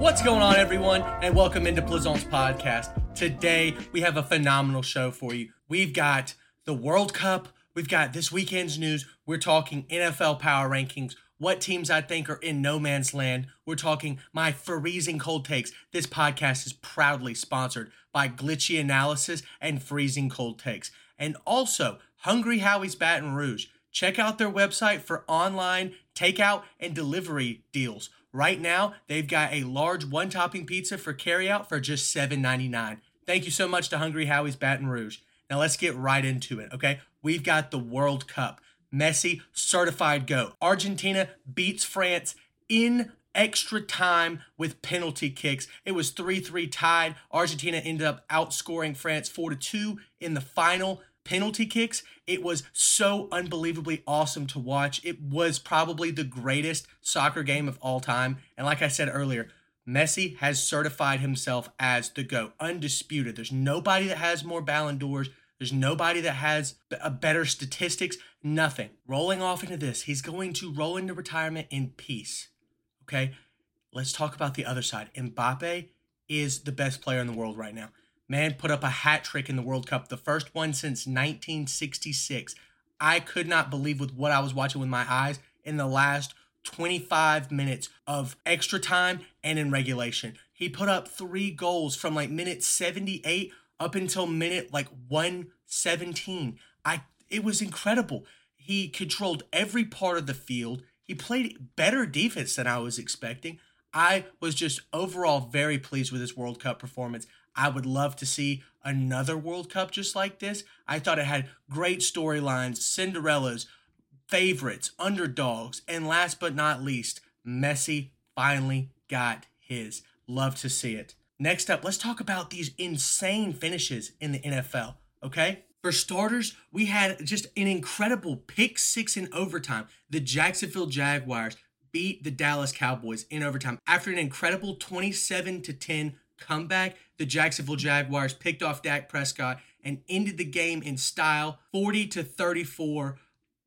What's going on, everyone, and welcome into Plizont's Podcast. Today, we have a phenomenal show for you. We've got the World Cup. We've got this weekend's news. We're talking NFL power rankings, what teams I think are in no man's land. We're talking my freezing cold takes. This podcast is proudly sponsored by Glitchy Analysis and Freezing Cold Takes. And also, Hungry Howie's Baton Rouge. Check out their website for online takeout and delivery deals. Right now, they've got a large one-topping pizza for carryout for just $7.99. Thank you so much to Hungry Howie's Baton Rouge. Now let's get right into it, okay? We've got the World Cup. Messi, certified GOAT. Argentina beats France in extra time with penalty kicks. It was 3-3 tied. Argentina ended up outscoring France 4-2 in the final penalty kicks. It was so unbelievably awesome to watch. It was probably the greatest soccer game of all time. And like I said earlier, Messi has certified himself as the GOAT, undisputed. There's nobody that has more Ballon d'Ors. There's nobody that has a better statistics, nothing. Rolling off into this, he's going to roll into retirement in peace. Okay, let's talk about the other side. Mbappe is the best player in the world right now. Man put up a hat trick in the World Cup, the first one since 1966. I could not believe with what I was watching with my eyes in the last 25 minutes of extra time and in regulation. He put up 3 goals from like minute 78 up until minute like 117. It was incredible. He controlled every part of the field. He played better defense than I was expecting. I was just overall very pleased with his World Cup performance. I would love to see another World Cup just like this. I thought it had great storylines, Cinderellas, favorites, underdogs, and last but not least, Messi finally got his. Love to see it. Next up, let's talk about these insane finishes in the NFL, okay? For starters, we had just an incredible pick six in overtime. The Jacksonville Jaguars beat the Dallas Cowboys in overtime after an incredible 27-10 comeback. The Jacksonville Jaguars picked off Dak Prescott and ended the game in style, 40-34.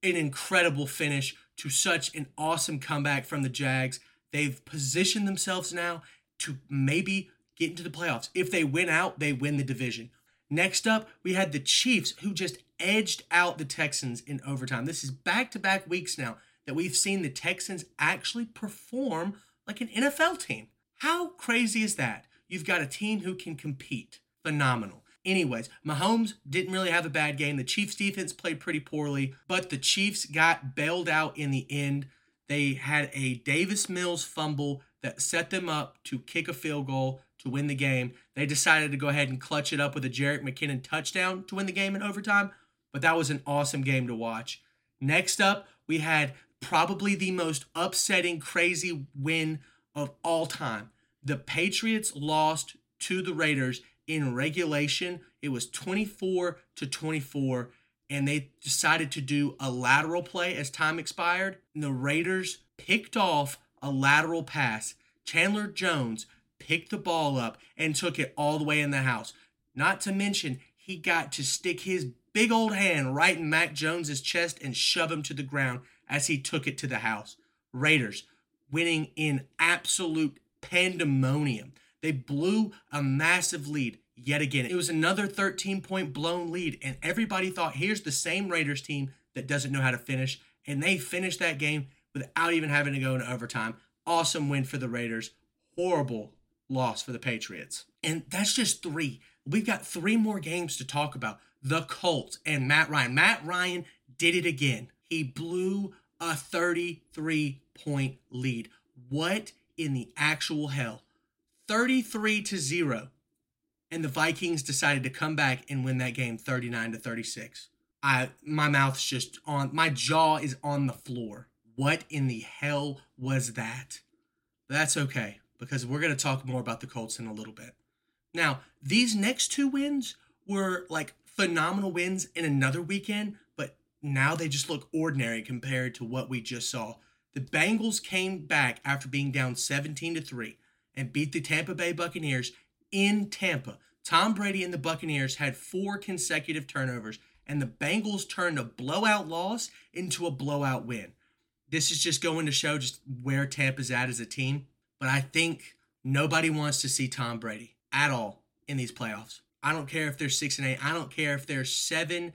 An incredible finish to such an awesome comeback from the Jags. They've positioned themselves now to maybe get into the playoffs. If they win out, they win the division. Next up, we had the Chiefs, who just edged out the Texans in overtime. This is back-to-back weeks now that we've seen the Texans actually perform like an NFL team. How crazy is that? You've got a team who can compete. Phenomenal. Anyways, Mahomes didn't really have a bad game. The Chiefs defense played pretty poorly, but the Chiefs got bailed out in the end. They had a Davis Mills fumble that set them up to kick a field goal to win the game. They decided to go ahead and clutch it up with a Jerick McKinnon touchdown to win the game in overtime, but that was an awesome game to watch. Next up, we had probably the most upsetting, crazy win of all time. The Patriots lost to the Raiders in regulation. It was 24-24, and they decided to do a lateral play as time expired. And the Raiders picked off a lateral pass. Chandler Jones picked the ball up and took it all the way in the house. Not to mention, he got to stick his big old hand right in Mac Jones' chest and shove him to the ground as he took it to the house. Raiders winning in absolute pandemonium. They blew a massive lead yet again. It was another 13-point blown lead, and everybody thought, here's the same Raiders team that doesn't know how to finish, and they finished that game without even having to go into overtime. Awesome win for the Raiders. Horrible loss for the Patriots. And that's just 3. We've got 3 more games to talk about. The Colts and Matt Ryan. Matt Ryan did it again. He blew a 33-point lead. What in the actual hell? 33-0, and the Vikings decided to come back and win that game 39-36. My mouth's just on, my jaw is on the floor. What in the hell was that? That's okay, because we're going to talk more about the Colts in a little bit. Now, these next 2 wins were like phenomenal wins in another weekend, but now they just look ordinary compared to what we just saw. The Bengals came back after being down 17-3 and beat the Tampa Bay Buccaneers in Tampa. Tom Brady and the Buccaneers had 4 consecutive turnovers, and the Bengals turned a blowout loss into a blowout win. This is just going to show just where Tampa's at as a team, but I think Nobody wants to see Tom Brady at all in these playoffs. I don't care if they're 6-8. I don't care if they're 7-10.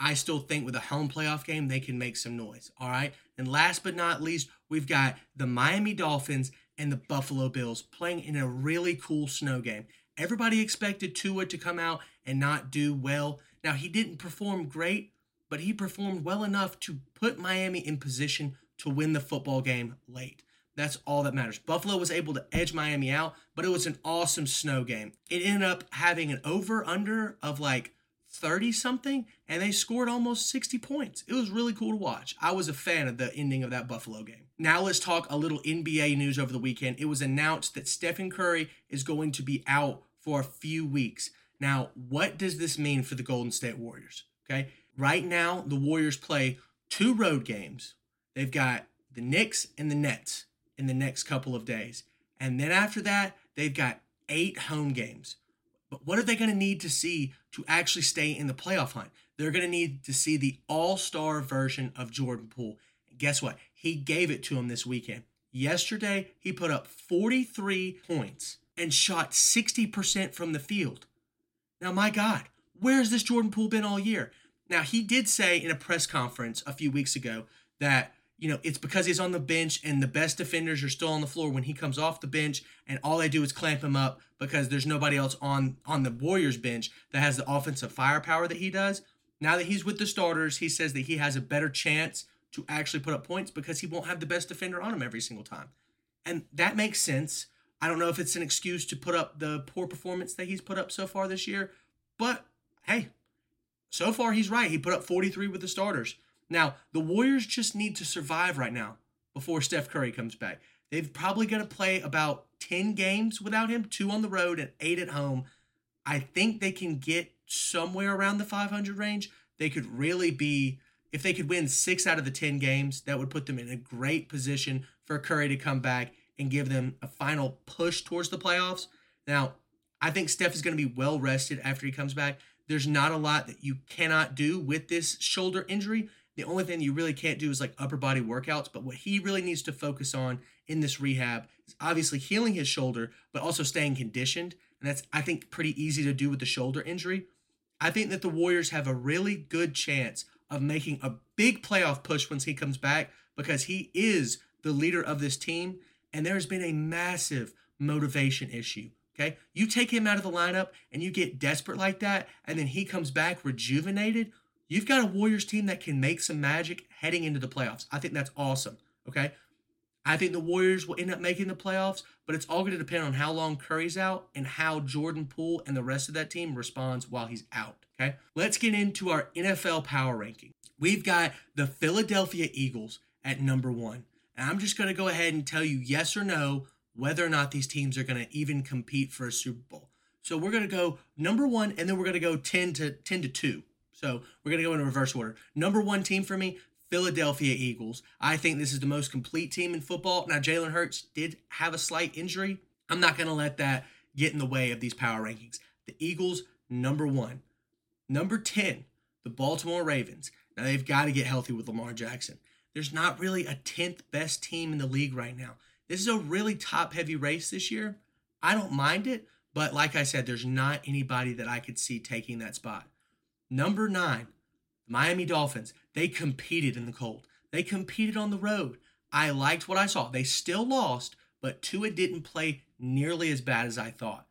I still think with a home playoff game, they can make some noise, all right? And last but not least, we've got the Miami Dolphins and the Buffalo Bills playing in a really cool snow game. Everybody expected Tua to come out and not do well. Now, he didn't perform great, but he performed well enough to put Miami in position to win the football game late. That's all that matters. Buffalo was able to edge Miami out, but it was an awesome snow game. It ended up having an over-under of like 30-something, and they scored almost 60 points. It was really cool to watch. I was a fan of the ending of that Buffalo game. Now let's talk a little NBA news over the weekend. It was announced that Stephen Curry is going to be out for a few weeks. Now, what does this mean for the Golden State Warriors? Okay, right now, the Warriors play 2 road games. They've got the Knicks and the Nets in the next couple of days. And then after that, they've got 8 home games. But what are they going to need to see to actually stay in the playoff hunt? They're going to need to see the all-star version of Jordan Poole. And guess what? He gave it to him this weekend. Yesterday, he put up 43 points and shot 60% from the field. Now, my God, where's this Jordan Poole been all year? Now, he did say in a press conference a few weeks ago that, you know, it's because he's on the bench and the best defenders are still on the floor when he comes off the bench, and all they do is clamp him up because there's nobody else on the Warriors bench that has the offensive firepower that he does. Now that he's with the starters, he says that he has a better chance to actually put up points because he won't have the best defender on him every single time. And that makes sense. I don't know if it's an excuse to put up the poor performance that he's put up so far this year, but hey, so far he's right. He put up 43 with the starters. Now, the Warriors just need to survive right now before Steph Curry comes back. They've probably got to play about 10 games without him, 2 on the road and 8 at home. I think they can get somewhere around the 500 range. They could really be, if they could win 6 out of the 10 games, that would put them in a great position for Curry to come back and give them a final push towards the playoffs. Now, I think Steph is going to be well rested after he comes back. There's not a lot that you cannot do with this shoulder injury. The only thing you really can't do is like upper body workouts, but what he really needs to focus on in this rehab is obviously healing his shoulder, but also staying conditioned. And that's, I think, pretty easy to do with the shoulder injury. I think that the Warriors have a really good chance of making a big playoff push once he comes back because he is the leader of this team. And there's been a massive motivation issue. Okay, you take him out of the lineup and you get desperate like that, and then he comes back rejuvenated. You've got a Warriors team that can make some magic heading into the playoffs. I think that's awesome, okay? I think the Warriors will end up making the playoffs, but it's all going to depend on how long Curry's out and how Jordan Poole and the rest of that team responds while he's out, okay? Let's get into our NFL power ranking. We've got the Philadelphia Eagles at number 1. And I'm just going to go ahead and tell you yes or no whether or not these teams are going to even compete for a Super Bowl. So we're going to go number 1, and then we're going to go 10 to 2. So we're going to go in reverse order. Number 1 team for me, Philadelphia Eagles. I think this is the most complete team in football. Now, Jalen Hurts did have a slight injury. I'm not going to let that get in the way of these power rankings. The Eagles, number 1. Number 10, the Baltimore Ravens. Now, they've got to get healthy with Lamar Jackson. There's not really a 10th best team in the league right now. This is a really top-heavy race this year. I don't mind it, but like I said, there's not anybody that I could see taking that spot. Number 9, Miami Dolphins. They competed in the cold. They competed on the road. I liked what I saw. They still lost, but Tua didn't play nearly as bad as I thought.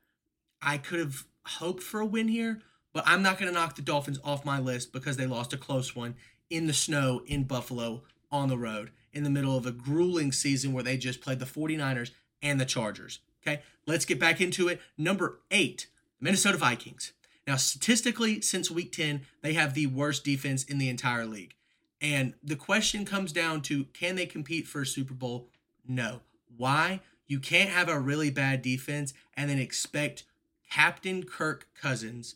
I could have hoped for a win here, but I'm not going to knock the Dolphins off my list because they lost a close one in the snow in Buffalo on the road in the middle of a grueling season where they just played the 49ers and the Chargers. Okay, let's get back into it. Number 8, Minnesota Vikings. Now, statistically, since week 10, they have the worst defense in the entire league. And the question comes down to, can they compete for a Super Bowl? No. Why? You can't have a really bad defense and then expect Captain Kirk Cousins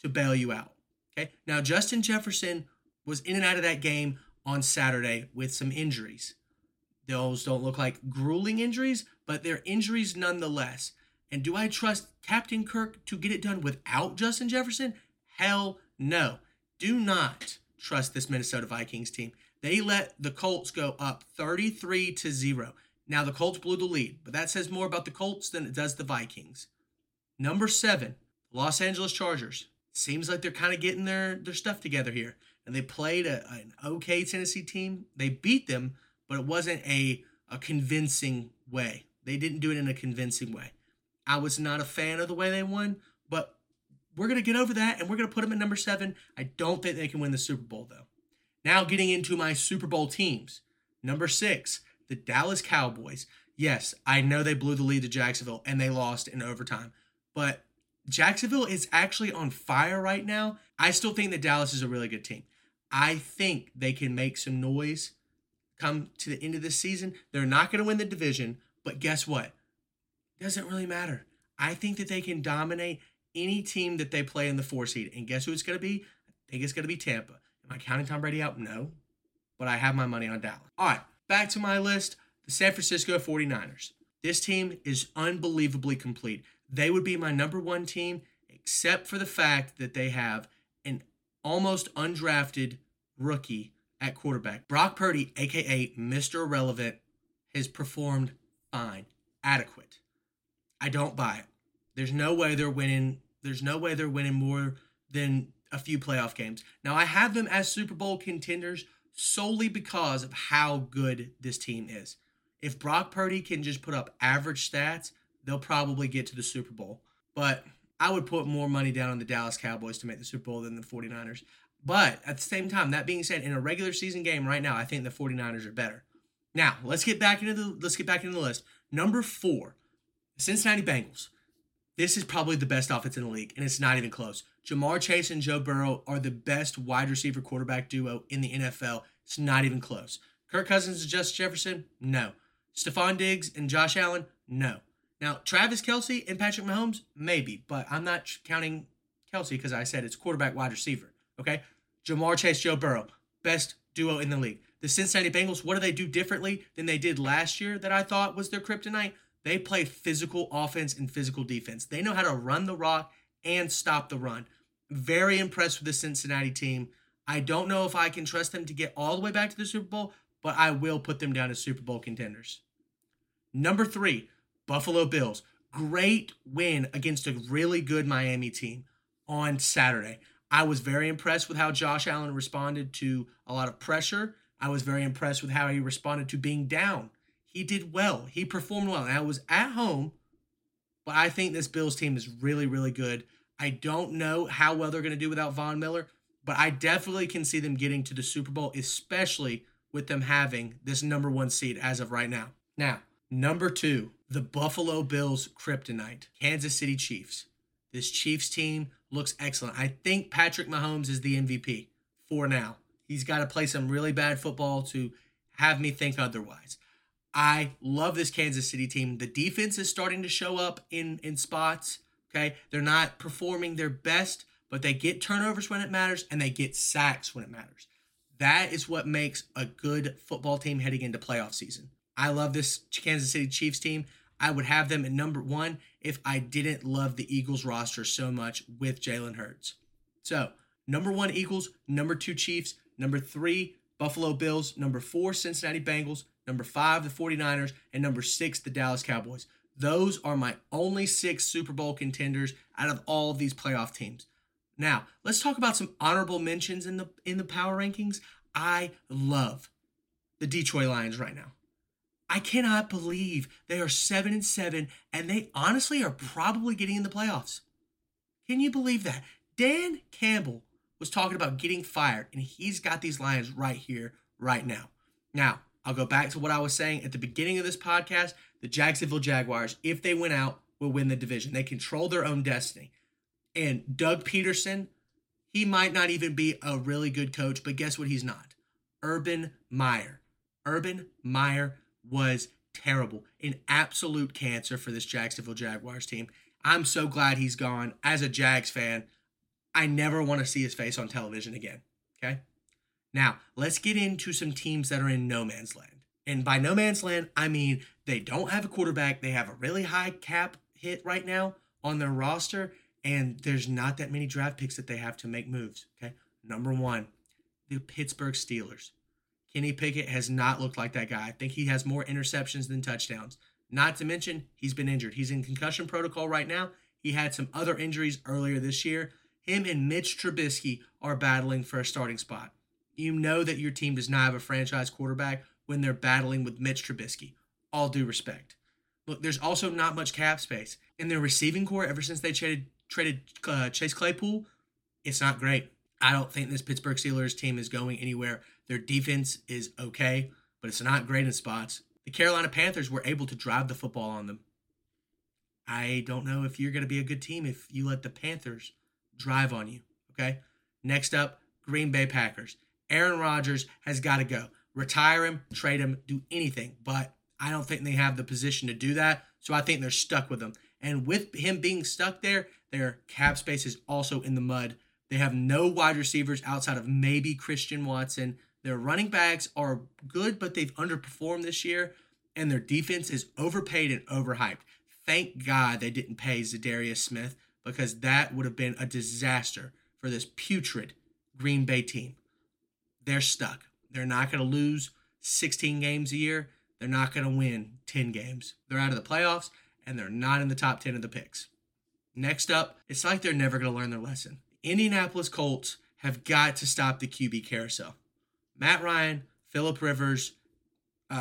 to bail you out. Okay. Now, Justin Jefferson was in and out of that game on Saturday with some injuries. Those don't look like grueling injuries, but they're injuries nonetheless. And do I trust Captain Kirk to get it done without Justin Jefferson? Hell no. Do not trust this Minnesota Vikings team. They let the Colts go up 33-0. Now, the Colts blew the lead, but that says more about the Colts than it does the Vikings. Number 7, Los Angeles Chargers. Seems like they're kind of getting their stuff together here. And they played an okay Tennessee team. They beat them, but it wasn't a convincing way. They didn't do it in a convincing way. I was not a fan of the way they won, but we're going to get over that, and we're going to put them at number 7. I don't think they can win the Super Bowl, though. Now getting into my Super Bowl teams. Number 6, the Dallas Cowboys. Yes, I know they blew the lead to Jacksonville, and they lost in overtime, but Jacksonville is actually on fire right now. I still think that Dallas is a really good team. I think they can make some noise come to the end of this season. They're not going to win the division, but guess what? It doesn't really matter. I think that they can dominate any team that they play in the 4 seed. And guess who it's going to be? I think it's going to be Tampa. Am I counting Tom Brady out? No, but I have my money on Dallas. All right, back to my list, the San Francisco 49ers. This team is unbelievably complete. They would be my number 1 team, except for the fact that they have an almost undrafted rookie at quarterback. Brock Purdy, a.k.a. Mr. Irrelevant, has performed fine, adequate. I don't buy it. There's no way they're winning. There's no way they're winning more than a few playoff games. Now, I have them as Super Bowl contenders solely because of how good this team is. If Brock Purdy can just put up average stats, they'll probably get to the Super Bowl. But I would put more money down on the Dallas Cowboys to make the Super Bowl than the 49ers. But at the same time, that being said, in a regular season game right now, I think the 49ers are better. Now, let's get back into the list. Number 4, Cincinnati Bengals. This is probably the best offense in the league, and it's not even close. Ja'Marr Chase and Joe Burrow are the best wide receiver quarterback duo in the NFL. It's not even close. Kirk Cousins and Justin Jefferson? No. Stefon Diggs and Josh Allen? No. Now, Travis Kelce and Patrick Mahomes, maybe, but I'm not counting Kelce because I said it's quarterback wide receiver, okay? Ja'Marr Chase, Joe Burrow, best duo in the league. The Cincinnati Bengals, what do they do differently than they did last year that I thought was their kryptonite? They play physical offense and physical defense. They know how to run the rock and stop the run. Very impressed with the Cincinnati team. I don't know if I can trust them to get all the way back to the Super Bowl, but I will put them down as Super Bowl contenders. Number 3. Buffalo Bills, great win against a really good Miami team on Saturday. I was very impressed with how Josh Allen responded to a lot of pressure. I was very impressed with how he responded to being down. He did well. He performed well. And I was at home, but I think this Bills team is really, really good. I don't know how well they're going to do without Von Miller, but I definitely can see them getting to the Super Bowl, especially with them having this number 1 seed as of right now. Now, number 2, the Buffalo Bills kryptonite, Kansas City Chiefs. This Chiefs team looks excellent. I think Patrick Mahomes is the MVP for now. He's got to play some really bad football to have me think otherwise. I love this Kansas City team. The defense is starting to show up in spots, okay? They're not performing their best, but they get turnovers when it matters, and they get sacks when it matters. That is what makes a good football team heading into playoff season. I love this Kansas City Chiefs team. I would have them at number 1 if I didn't love the Eagles roster so much with Jalen Hurts. So, number 1 Eagles, number 2 Chiefs, number 3 Buffalo Bills, number 4 Cincinnati Bengals, number 5 the 49ers, and number 6 the Dallas Cowboys. Those are my only 6 Super Bowl contenders out of all of these playoff teams. Now, let's talk about some honorable mentions in the power rankings. I love the Detroit Lions right now. I cannot believe they are 7-7, and they honestly are probably getting in the playoffs. Can you believe that? Dan Campbell was talking about getting fired, and he's got these Lions right here, right now. Now, I'll go back to what I was saying at the beginning of this podcast. The Jacksonville Jaguars, if they win out, will win the division. They control their own destiny. And Doug Peterson, he might not even be a really good coach, but guess what he's not? Urban Meyer. Urban Meyer was terrible, an absolute cancer for this Jacksonville Jaguars team. I'm so glad he's gone. As a Jags fan, I never want to see his face on television again, okay? Now, let's get into some teams that are in no man's land. And by no man's land, I mean they don't have a quarterback. They have a really high cap hit right now on their roster, and there's not that many draft picks that they have to make moves, okay? Number 1, the Pittsburgh Steelers. Kenny Pickett has not looked like that guy. I think he has more interceptions than touchdowns. Not to mention, he's been injured. He's in concussion protocol right now. He had some other injuries earlier this year. Him and Mitch Trubisky are battling for a starting spot. You know that your team does not have a franchise quarterback when they're battling with Mitch Trubisky. All due respect. Look, there's also not much cap space. In their receiving core, ever since they traded Chase Claypool, it's not great. I don't think this Pittsburgh Steelers team is going anywhere. Their defense is okay, but it's not great in spots. The Carolina Panthers were able to drive the football on them. I don't know if you're going to be a good team if you let the Panthers drive on you, okay? Next up, Green Bay Packers. Aaron Rodgers has got to go. Retire him, trade him, do anything, but I don't think they have the position to do that, so I think they're stuck with him. And with him being stuck there, their cap space is also in the mud. They have no wide receivers outside of maybe Christian Watson. Their running backs are good, but they've underperformed this year, and their defense is overpaid and overhyped. Thank God they didn't pay Zadarius Smith, because that would have been a disaster for this putrid Green Bay team. They're stuck. They're not going to lose 16 games a year. They're not going to win 10 games. They're out of the playoffs, and they're not in the top 10 of the picks. Next up, it's like they're never going to learn their lesson. Indianapolis Colts have got to stop the QB carousel. Matt Ryan, Phillip Rivers,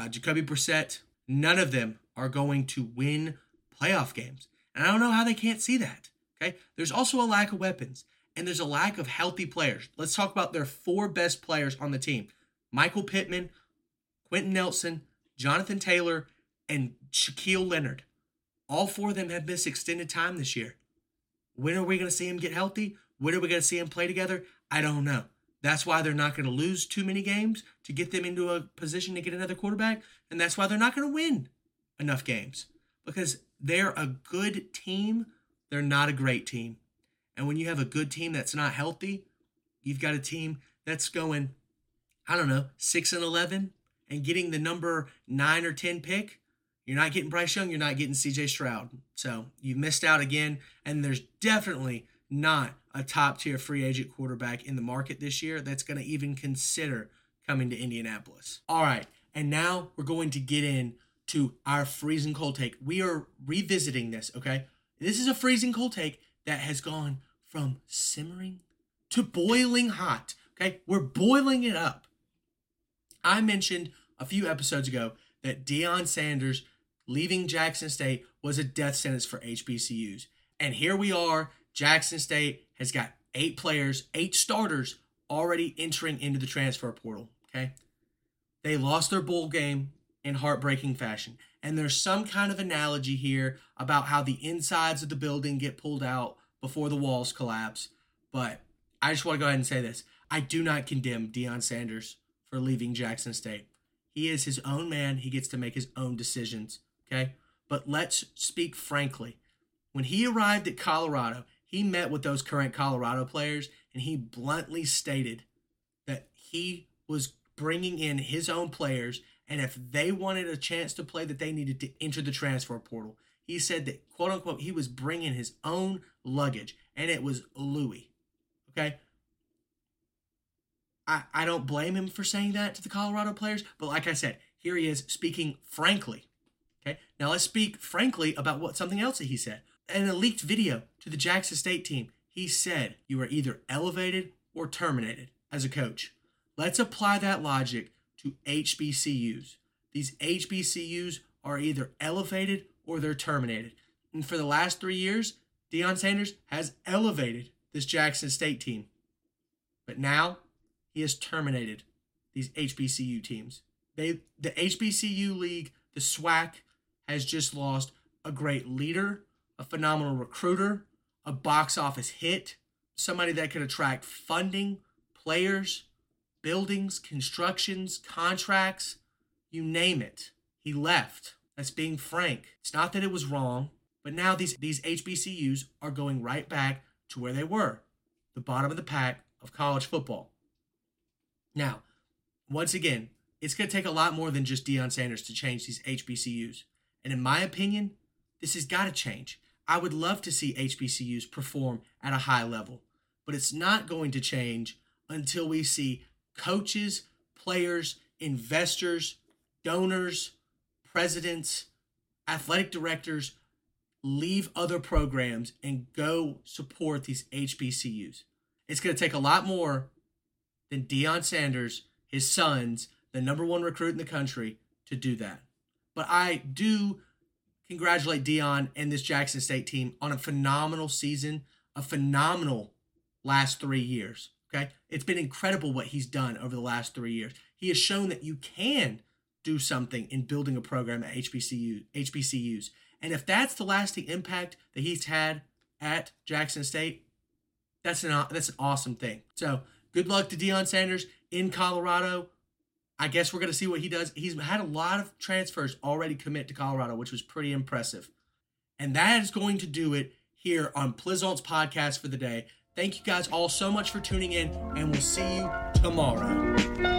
Jacoby Brissett, none of them are going to win playoff games. And I don't know how they can't see that. Okay, there's also a lack of weapons, and there's a lack of healthy players. Let's talk about their four best players on the team. Michael Pittman, Quentin Nelson, Jonathan Taylor, and Shaquille Leonard. All four of them have missed extended time this year. When are we going to see them get healthy? When are we going to see them play together? I don't know. That's why they're not going to lose too many games to get them into a position to get another quarterback, and that's why they're not going to win enough games, because they're a good team. They're not a great team. And when you have a good team that's not healthy, you've got a team that's going, 6-11, and getting the number 9 or 10 pick. You're not getting Bryce Young. You're not getting C.J. Stroud. So you missed out again, and there's definitely not a top-tier free agent quarterback in the market this year that's going to even consider coming to Indianapolis. All right, and now we're going to get in to our freezing cold take. We are revisiting this, okay? This is a freezing cold take that has gone from simmering to boiling hot, okay? We're boiling it up. I mentioned a few episodes ago that Deion Sanders leaving Jackson State was a death sentence for HBCUs. And here we are. Jackson State has got 8 starters already entering into the transfer portal, okay? They lost their bowl game in heartbreaking fashion. And there's some kind of analogy here about how the insides of the building get pulled out before the walls collapse. But I just want to go ahead and say this. I do not condemn Deion Sanders for leaving Jackson State. He is his own man. He gets to make his own decisions, okay? But let's speak frankly. When he arrived at Colorado, he met with those current Colorado players, and he bluntly stated that he was bringing in his own players, and if they wanted a chance to play, that they needed to enter the transfer portal. He said that, quote unquote, he was bringing his own luggage, and it was Louis. Okay? I don't blame him for saying that to the Colorado players, but like I said, here he is speaking frankly. Okay? Now let's speak frankly about something else that he said. In a leaked video to the Jackson State team, he said, "You are either elevated or terminated as a coach." Let's apply that logic to HBCUs. These HBCUs are either elevated or they're terminated. And for the last 3 years, Deion Sanders has elevated this Jackson State team. But now he has terminated these HBCU teams. The HBCU league, the SWAC, has just lost a great leader, a phenomenal recruiter, a box office hit, somebody that could attract funding, players, buildings, constructions, contracts, you name it. He left. That's being frank. It's not that it was wrong, but now these HBCUs are going right back to where they were, the bottom of the pack of college football. Now, once again, it's going to take a lot more than just Deion Sanders to change these HBCUs. And in my opinion, this has got to change. I would love to see HBCUs perform at a high level, but it's not going to change until we see coaches, players, investors, donors, presidents, athletic directors leave other programs and go support these HBCUs. It's going to take a lot more than Deion Sanders, his sons, the number one recruit in the country, to do that. But I do congratulate Deion and this Jackson State team on a phenomenal season, a phenomenal last 3 years. Okay, it's been incredible what he's done over the last 3 years. He has shown that you can do something in building a program at HBCUs. And if that's the lasting impact that he's had at Jackson State, that's an awesome thing. So good luck to Deion Sanders in Colorado. I guess we're going to see what he does. He's had a lot of transfers already commit to Colorado, which was pretty impressive. And that is going to do it here on Plizont's Podcast for the day. Thank you guys all so much for tuning in, and we'll see you tomorrow.